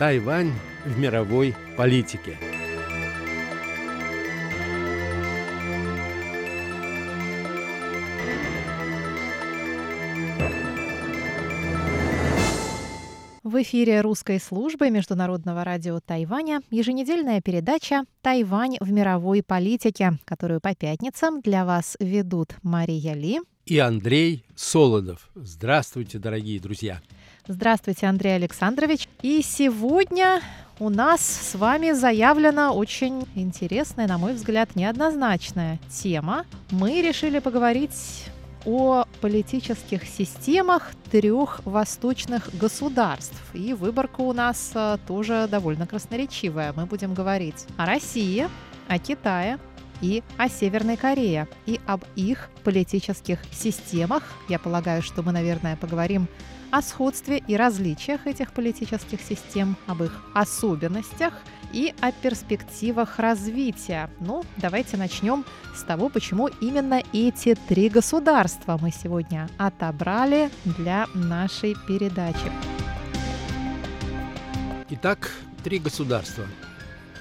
Тайвань в мировой политике. В эфире русской службы Международного радио Тайваня еженедельная передача «Тайвань в мировой политике», которую по пятницам для вас ведут Мария Ли и Андрей Солодов. Здравствуйте, дорогие друзья! Здравствуйте, Андрей Александрович! И сегодня у нас с вами заявлена очень интересная, на мой взгляд, неоднозначная тема. Мы решили поговорить о политических системах трех восточных государств. И выборка у нас тоже довольно красноречивая. Мы будем говорить о России, о Китае и о Северной Корее, и об их политических системах. Я полагаю, что мы, наверное, поговорим о сходстве и различиях этих политических систем, об их особенностях и о перспективах развития. Ну, давайте начнем с того, почему именно эти три государства мы сегодня отобрали для нашей передачи. Итак, три государства.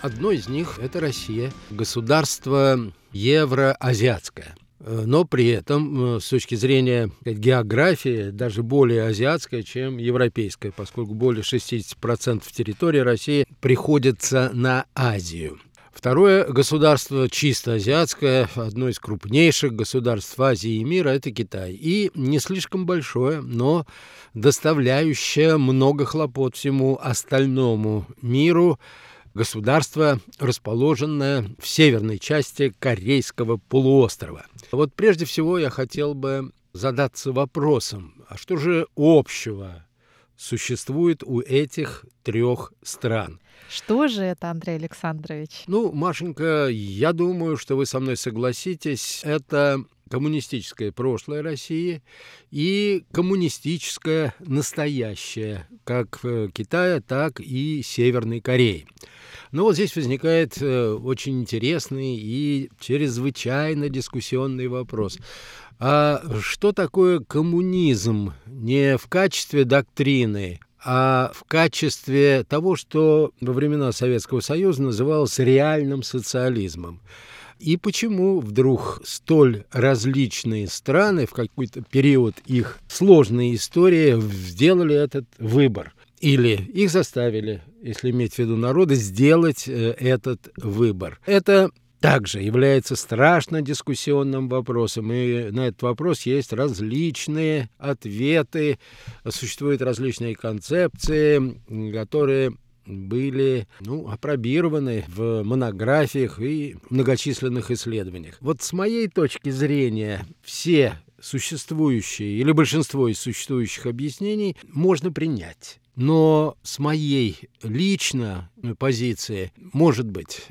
Одно из них – это Россия, государство евроазиатское. Но при этом, с точки зрения географии, даже более азиатская, чем европейская, поскольку более 60% территории России приходится на Азию. Второе государство чисто азиатское, одно из крупнейших государств Азии и мира – это Китай. И не слишком большое, но доставляющее много хлопот всему остальному миру, государство, расположенное в северной части Корейского полуострова. Вот прежде всего я хотел бы задаться вопросом, а что же общего существует у этих трех стран? Что же это, Андрей Александрович? Ну, Машенька, я думаю, что вы со мной согласитесь, это коммунистическое прошлое России и коммунистическое настоящее, как Китая, так и Северной Кореи. Но вот здесь возникает очень интересный и чрезвычайно дискуссионный вопрос. А что такое коммунизм не в качестве доктрины, а в качестве того, что во времена Советского Союза называлось реальным социализмом? И почему вдруг столь различные страны в какой-то период их сложной истории сделали этот выбор? Или их заставили, если иметь в виду народы, сделать этот выбор? Это также является страшно дискуссионным вопросом, и на этот вопрос есть различные ответы, существуют различные концепции, которые были апробированы в монографиях и многочисленных исследованиях. Вот с моей точки зрения, все существующие или большинство из существующих объяснений можно принять. Но с моей лично позиции, может быть,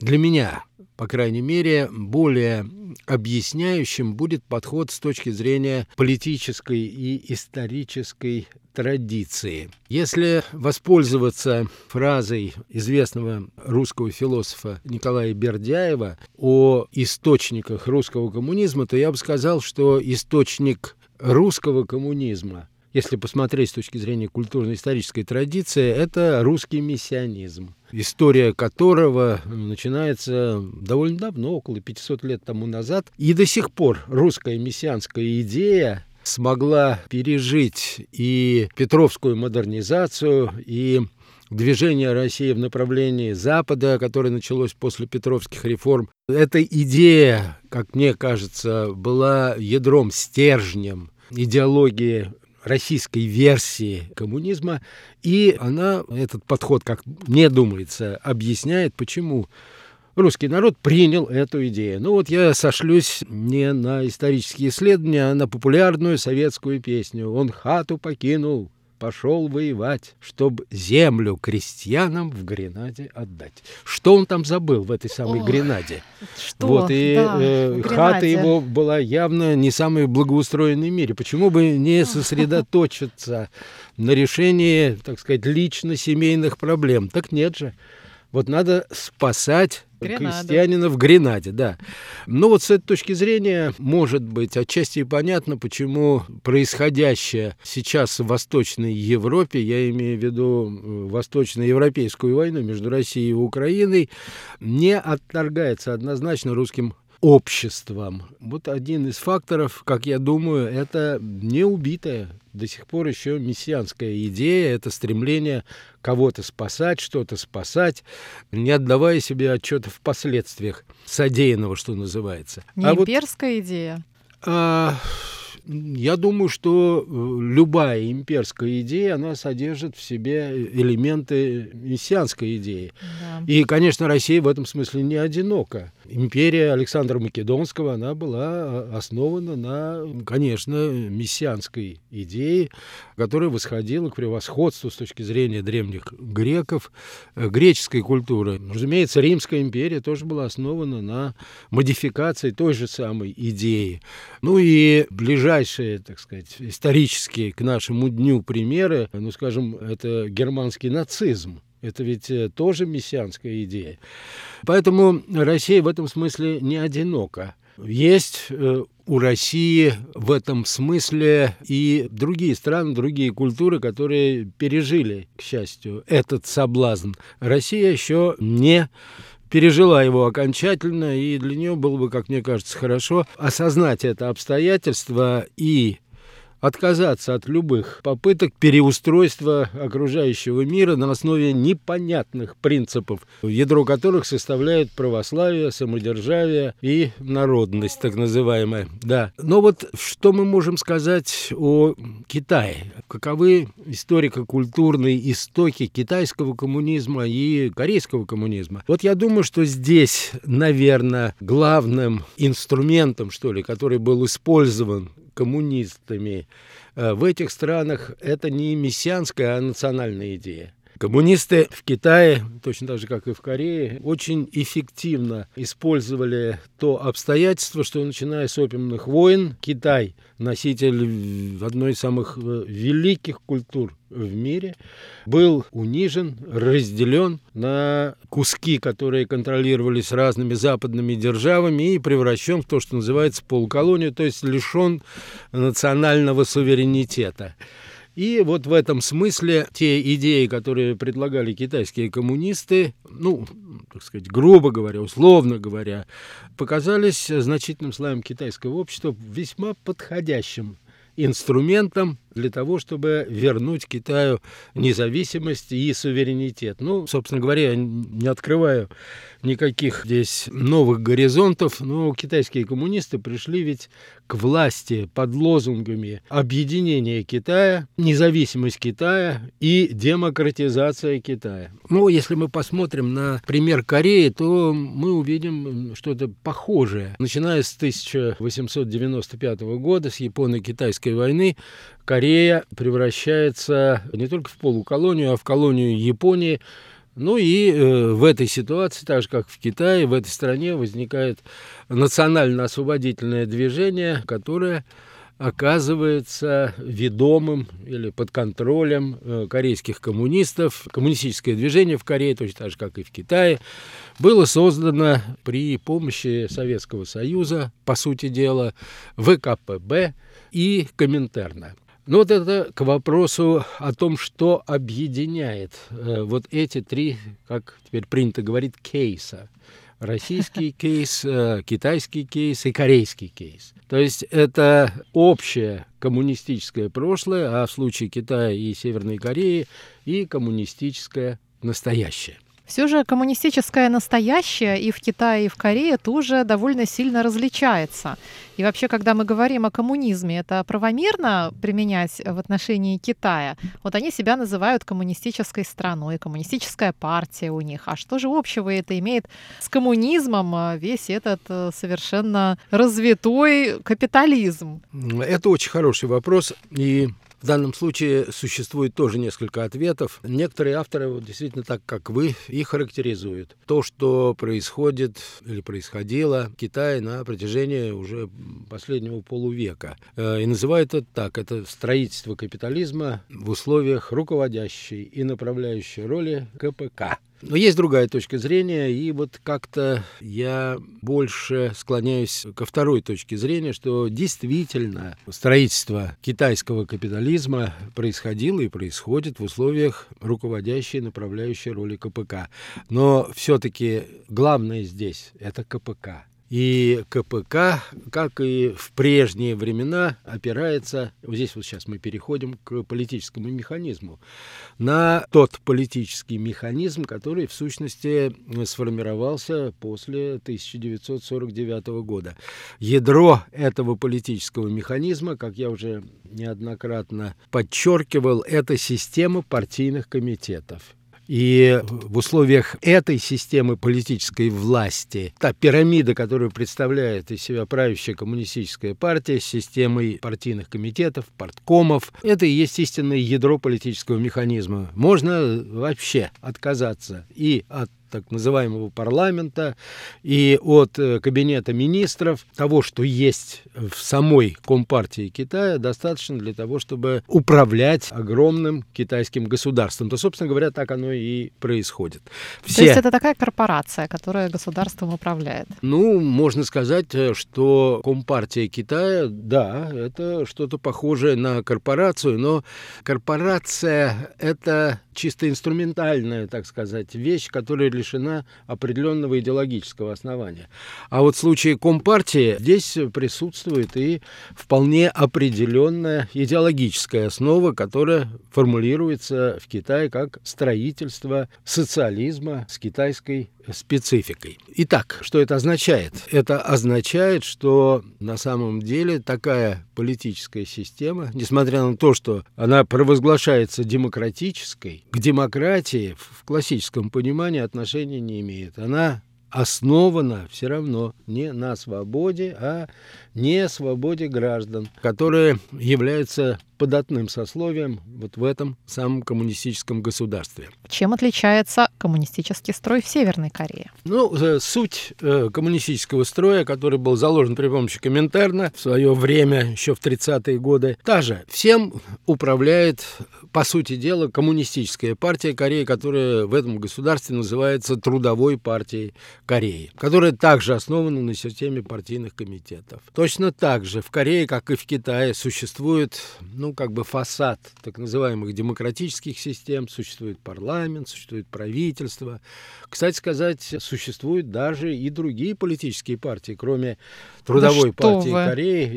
для меня, по крайней мере, более объясняющим будет подход с точки зрения политической и исторической традиции. Если воспользоваться фразой известного русского философа Николая Бердяева о источниках русского коммунизма, то я бы сказал, что источник русского коммунизма, если посмотреть с точки зрения культурно-исторической традиции, это русский миссионизм, история которого начинается довольно давно, около 500 лет тому назад. И до сих пор русская миссианская идея смогла пережить и петровскую модернизацию, и движение России в направлении Запада, которое началось после петровских реформ. Эта идея, как мне кажется, была ядром, стержнем идеологии российской версии коммунизма, и она, этот подход, как мне думается, объясняет, почему русский народ принял эту идею. Ну вот я сошлюсь не на исторические исследования, а на популярную советскую песню «Он хату покинул, пошел воевать, чтобы землю крестьянам в Гренаде отдать». Что он там забыл в этой самой Гренаде? Что? Вот, и да, хата его была явно не самой благоустроенной в мире. Почему бы не сосредоточиться на решении, так сказать, лично-семейных проблем? Так нет же. вот надо спасать крестьянина в Гренаде, да. Но вот с этой точки зрения, может быть, отчасти и понятно, почему происходящее сейчас в Восточной Европе, я имею в виду Восточноевропейскую войну между Россией и Украиной, не отторгается однозначно русским обществом. Вот один из факторов, как я думаю, это неубитая до сих пор еще мессианская идея, это стремление кого-то спасать, что-то спасать, не отдавая себе отчета в последствиях содеянного, что называется. Не имперская идея? Я думаю, что любая имперская идея, она содержит в себе элементы мессианской идеи. Да. И, конечно, Россия в этом смысле не одинока. Империя Александра Македонского, она была основана на, конечно, мессианской идее, которая восходила к превосходству с точки зрения древних греков, греческой культуры. Разумеется, Римская империя тоже была основана на модификации той же самой идеи. Ну и ближайшие, так сказать, исторические к нашему дню примеры, ну, скажем, это германский нацизм. Это ведь тоже мессианская идея. Поэтому Россия в этом смысле не одинока. Есть у России в этом смысле и другие страны, другие культуры, которые пережили, к счастью, этот соблазн. Россия еще не пережила его окончательно, и для нее было бы, как мне кажется, хорошо осознать это обстоятельство и отказаться от любых попыток переустройства окружающего мира на основе непонятных принципов, ядро которых составляют православие, самодержавие и народность, так называемая. Да. Но вот что мы можем сказать о Китае? Каковы историко-культурные истоки китайского коммунизма и корейского коммунизма? Вот я думаю, что здесь, наверное, главным инструментом, что ли, который был использован коммунистами в этих странах, это не мессианская, а национальная идея. Коммунисты в Китае, точно так же, как и в Корее, очень эффективно использовали то обстоятельство, что, начиная с опиумных войн, Китай, носитель одной из самых великих культур в мире, был унижен, разделен на куски, которые контролировались разными западными державами, и превращен в то, что называется полуколонию, то есть лишен национального суверенитета. И вот в этом смысле те идеи, которые предлагали китайские коммунисты, ну, так сказать, грубо говоря, условно говоря, показались значительным слоем китайского общества весьма подходящим инструментом для того, чтобы вернуть Китаю независимость и суверенитет. Ну, собственно говоря, я не открываю никаких здесь новых горизонтов, но китайские коммунисты пришли ведь к власти под лозунгами объединения Китая, независимость Китая и демократизация Китая. Ну, если мы посмотрим на пример Кореи, то мы увидим что-то похожее. Начиная с 1895 года, с Японо-Китайской войны, Корея превращается не только в полуколонию, а в колонию Японии. Ну и в этой ситуации, так же как в Китае, в этой стране возникает национально-освободительное движение, которое оказывается ведомым или под контролем корейских коммунистов. Коммунистическое движение в Корее, точно так же, как и в Китае, было создано при помощи Советского Союза, по сути дела, ВКПБ и Коминтерна. Ну вот это к вопросу о том, что объединяет вот эти три, как теперь принято говорить, кейса. Российский кейс, китайский кейс и корейский кейс. То есть это общее коммунистическое прошлое, а в случае Китая и Северной Кореи и коммунистическое настоящее. Все же коммунистическое настоящее и в Китае, и в Корее тоже довольно сильно различается. И вообще, когда мы говорим о коммунизме, это правомерно применять в отношении Китая? Вот они себя называют коммунистической страной, коммунистическая партия у них. А что же общего это имеет с коммунизмом, весь этот совершенно развитой капитализм? Это очень хороший вопрос. И в данном случае существует тоже несколько ответов. Некоторые авторы вот действительно так, как вы, и характеризуют то, что происходит или происходило в Китае на протяжении уже последнего полувека. И называют это так. Это строительство капитализма в условиях руководящей и направляющей роли КПК. Но есть другая точка зрения, и вот как-то я больше склоняюсь ко второй точке зрения, что действительно строительство китайского капитализма происходило и происходит в условиях руководящей и направляющей роли КПК. Но все-таки главное здесь – это КПК. И КПК, как и в прежние времена, опирается, вот здесь вот сейчас мы переходим к политическому механизму, на тот политический механизм, который в сущности сформировался после 1949 года. Ядро этого политического механизма, как я уже неоднократно подчеркивал, это система партийных комитетов. И в условиях этой системы политической власти та пирамида, которую представляет из себя правящая коммунистическая партия с системой партийных комитетов, парткомов, это и есть истинное ядро политического механизма. Можно вообще отказаться и от так называемого парламента, и от кабинета министров. Того, что есть в самой Компартии Китая, достаточно для того, чтобы управлять огромным китайским государством. То, собственно говоря, так оно и происходит. То есть это такая корпорация, которая государством управляет? Ну, можно сказать, что Компартия Китая, да, это что-то похожее на корпорацию, но корпорация – это чисто инструментальная, так сказать, вещь, которая лишена определенного идеологического основания. А вот в случае Компартии здесь присутствует и вполне определенная идеологическая основа, которая формулируется в Китае как строительство социализма с китайской спецификой. Итак, что это означает? Это означает, что на самом деле такая политическая система, несмотря на то, что она провозглашается демократической, к демократии в классическом понимании отношения не имеет. Она основана все равно не на свободе, а не свободе граждан, которые являются податным сословием вот в этом самом коммунистическом государстве. Чем отличается коммунистический строй в Северной Корее? Ну, суть коммунистического строя, который был заложен при помощи Коминтерна в свое время, еще в 30-е годы, та же. Всем управляет, по сути дела, коммунистическая партия Кореи, которая в этом государстве называется Трудовой партией Кореи, которая также основана на системе партийных комитетов. Точно так же в Корее, как и в Китае, существует, фасад так называемых демократических систем, существует парламент, существует правительство. Кстати сказать, существуют даже и другие политические партии, кроме Трудовой партии Кореи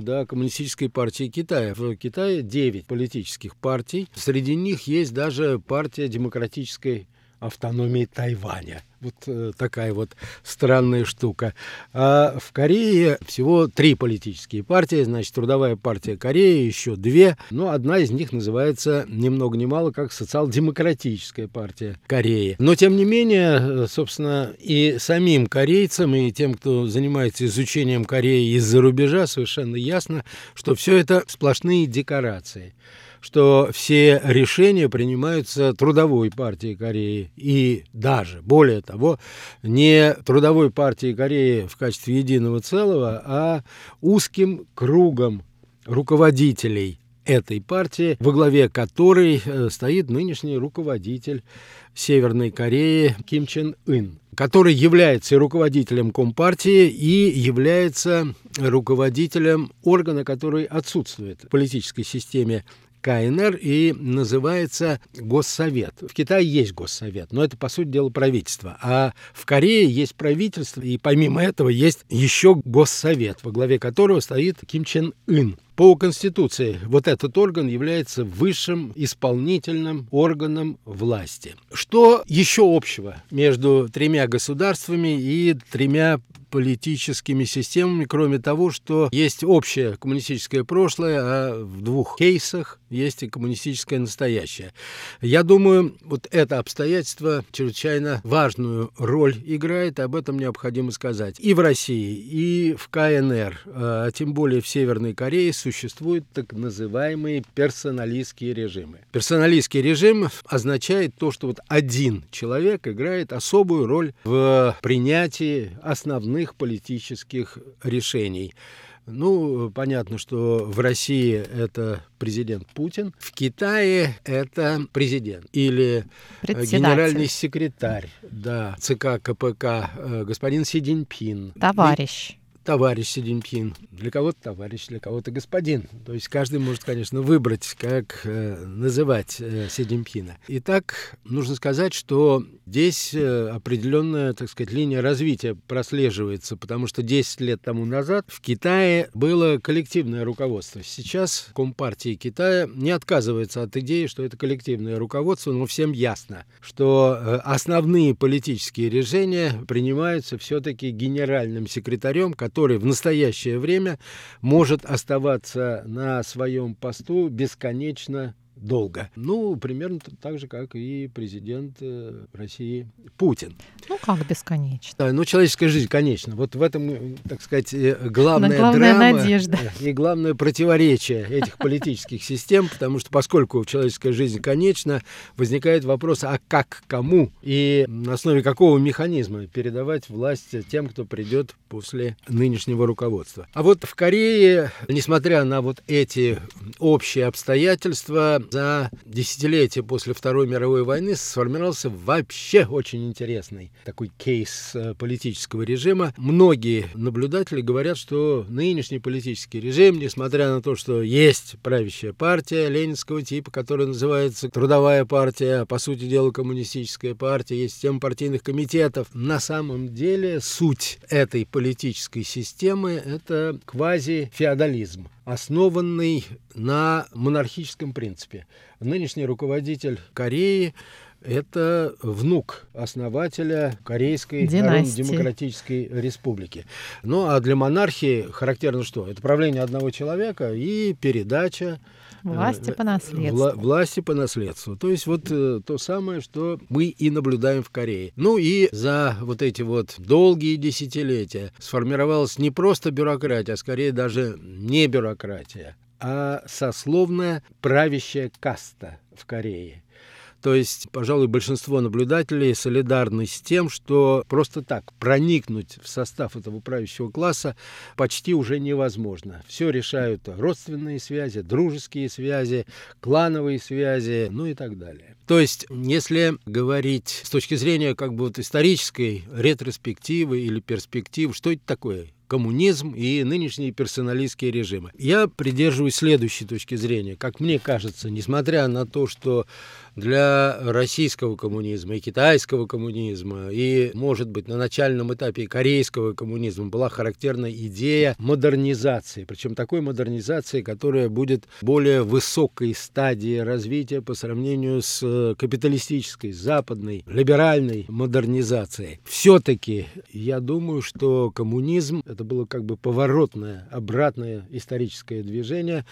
и Коммунистической партии Китая. В Китае 9 политических партий. Среди них есть даже партия демократической автономии Тайваня. Вот такая вот странная штука. А в Корее всего 3 политические партии. Значит, Трудовая партия Кореи, еще 2. Но одна из них называется ни много ни мало как Социал-демократическая партия Кореи. Но, тем не менее, собственно, и самим корейцам, и тем, кто занимается изучением Кореи из-за рубежа, совершенно ясно, что все это сплошные декорации. Что все решения принимаются Трудовой партией Кореи и даже, более того, не Трудовой партией Кореи в качестве единого целого, а узким кругом руководителей этой партии, во главе которой стоит нынешний руководитель Северной Кореи Ким Чен Ын, который является и руководителем Компартии, и является руководителем органа, который отсутствует в политической системе КНР и называется Госсовет. В Китае есть Госсовет, но это, по сути дела, правительство. А в Корее есть правительство, и помимо этого есть еще Госсовет, во главе которого стоит Ким Чен Ын. По Конституции вот этот орган является высшим исполнительным органом власти. Что еще общего между 3 государствами и 3 политическими системами, кроме того, что есть общее коммунистическое прошлое, а в 2 кейсах есть и коммунистическое настоящее. Я думаю, вот это обстоятельство чрезвычайно важную роль играет, об этом необходимо сказать. И в России, и в КНР, а тем более в Северной Корее, существуют так называемые персоналистские режимы. Персоналистский режим означает то, что вот один человек играет особую роль в принятии основных политических решений. Ну, понятно, что в России это президент Путин, в Китае это президент или генеральный секретарь, да, ЦК КПК, господин Си Цзиньпин. Товарищ. Товарищ Си Цзиньпин. Для кого-то товарищ, для кого-то господин. То есть каждый может, конечно, выбрать, как называть Си Цзиньпина. Итак, нужно сказать, что здесь определенная, так сказать, линия развития прослеживается, потому что 10 лет тому назад в Китае было коллективное руководство. Сейчас Компартия Китая не отказывается от идеи, что это коллективное руководство, но всем ясно, что основные политические решения принимаются все-таки генеральным секретарем, который в настоящее время может оставаться на своем посту бесконечно долго. Ну, примерно так же, как и президент России Путин. Ну, как бесконечно? Да, ну, человеческая жизнь, конечно. Вот в этом, так сказать, главная драма надежда и главное противоречие этих политических систем, потому что, поскольку человеческая жизнь конечна, возникает вопрос, а как, кому и на основе какого механизма передавать власть тем, кто придет после нынешнего руководства. А вот в Корее, несмотря на вот эти общие обстоятельства, за десятилетия после Второй мировой войны сформировался вообще очень интересный такой кейс политического режима. Многие наблюдатели говорят, что нынешний политический режим, несмотря на то, что есть правящая партия ленинского типа, которая называется Трудовая партия, по сути дела коммунистическая партия, есть система партийных комитетов, на самом деле суть этой политической системы – это квазифеодализм, основанный на монархическом принципе. Нынешний руководитель Кореи – это внук основателя Корейской Народно-демократической республики. Ну, а для монархии характерно что? Это правление одного человека и передача власти по наследству. Власти по наследству. То есть вот то самое, что мы и наблюдаем в Корее. Ну и за вот эти вот долгие десятилетия сформировалась не просто бюрократия, а скорее даже не бюрократия, а сословная правящая каста в Корее. То есть, пожалуй, большинство наблюдателей солидарны с тем, что просто так проникнуть в состав этого правящего класса почти уже невозможно. Все решают родственные связи, дружеские связи, клановые связи, ну и так далее. То есть, если говорить с точки зрения как бы вот исторической ретроспективы или перспективы, что это такое? Коммунизм и нынешние персоналистские режимы. Я придерживаюсь следующей точки зрения. Как мне кажется, несмотря на то, что для российского коммунизма и китайского коммунизма, и, может быть, на начальном этапе корейского коммунизма была характерна идея модернизации, причем такой модернизации, которая будет более высокой стадии развития по сравнению с капиталистической, западной, либеральной модернизацией. Все-таки я думаю, что коммунизм — это было как бы поворотное, обратное историческое движение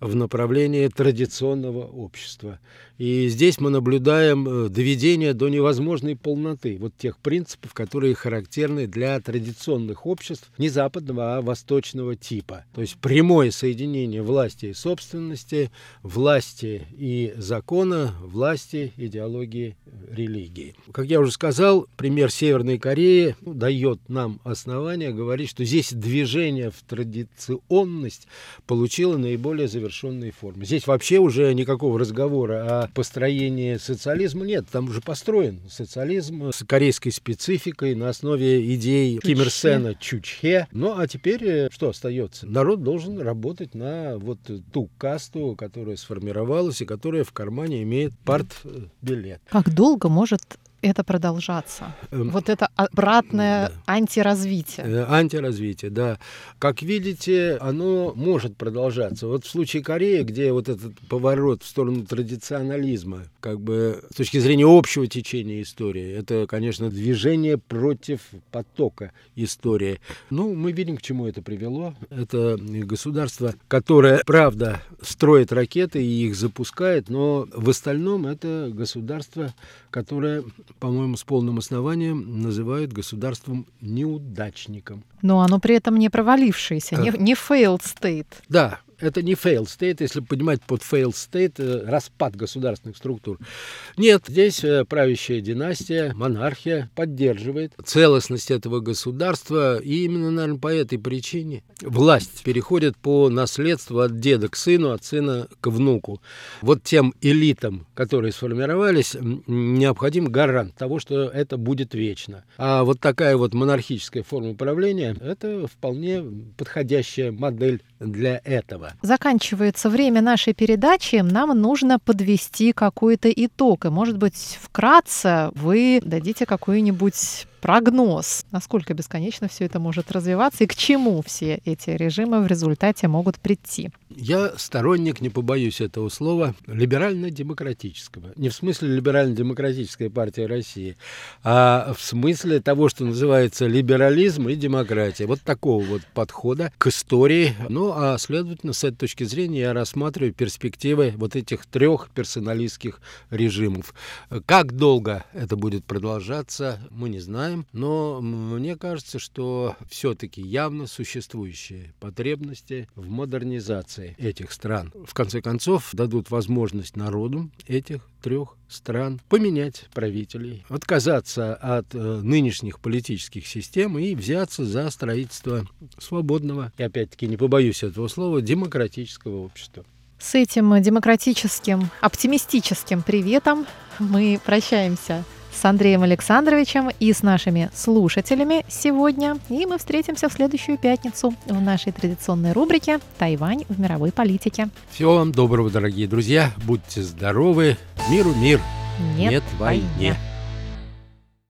в направлении традиционного общества. И здесь мы наблюдаем доведение до невозможной полноты вот тех принципов, которые характерны для традиционных обществ не западного, а восточного типа. То есть прямое соединение власти и собственности, власти и закона, власти, идеологии, религии. Как я уже сказал, пример Северной Кореи дает нам основание говорить, что здесь движение в традиционность получило наиболее завершенные формы. Здесь вообще уже никакого разговора о построении социализма нет, там уже построен социализм с корейской спецификой на основе идей Ким Ир Сена, Чучхе. Ну а теперь что остается? Народ должен работать на вот ту касту, которая сформировалась и которая в кармане имеет партбилет. Как долго может это продолжаться? Вот это обратное, да, антиразвитие. Антиразвитие, да. Как видите, оно может продолжаться. Вот в случае Кореи, где вот этот поворот в сторону традиционализма, как бы с точки зрения общего течения истории, это, конечно, движение против потока истории. Ну, мы видим, к чему это привело. Это государство, которое, правда, строит ракеты и их запускает, но в остальном это государство, которое, по-моему, с полным основанием называют государством-неудачником. Но оно при этом не провалившееся, не failed state. Да, Это не failed state, если понимать под failed state распад государственных структур. Нет, здесь правящая династия, монархия поддерживает целостность этого государства, и именно, наверное, по этой причине власть переходит по наследству от деда к сыну, от сына к внуку. Вот тем элитам, которые сформировались, необходим гарант того, что это будет вечно. А вот такая вот монархическая форма правления – это вполне подходящая модель для этого. Заканчивается время нашей передачи. Нам нужно подвести какой-то итог. И, может быть, вкратце вы дадите какой-нибудь прогноз, насколько бесконечно все это может развиваться и к чему все эти режимы в результате могут прийти. Я сторонник, не побоюсь этого слова, либерально-демократического. Не в смысле либерально-демократической партии России, а в смысле того, что называется либерализм и демократия. Вот такого вот подхода к истории. Ну, а следовательно, с этой точки зрения я рассматриваю перспективы вот этих трех персоналистских режимов. Как долго это будет продолжаться, мы не знаем. Но мне кажется, что все-таки явно существующие потребности в модернизации этих стран, в конце концов, дадут возможность народу этих трех стран поменять правителей, отказаться от нынешних политических систем и взяться за строительство свободного, и опять-таки не побоюсь этого слова, демократического общества. С этим демократическим, оптимистическим приветом мы прощаемся с Андреем Александровичем и с нашими слушателями сегодня. И мы встретимся в следующую пятницу в нашей традиционной рубрике «Тайвань в мировой политике». Всего вам доброго, дорогие друзья. Будьте здоровы. Миру мир. Нет войне.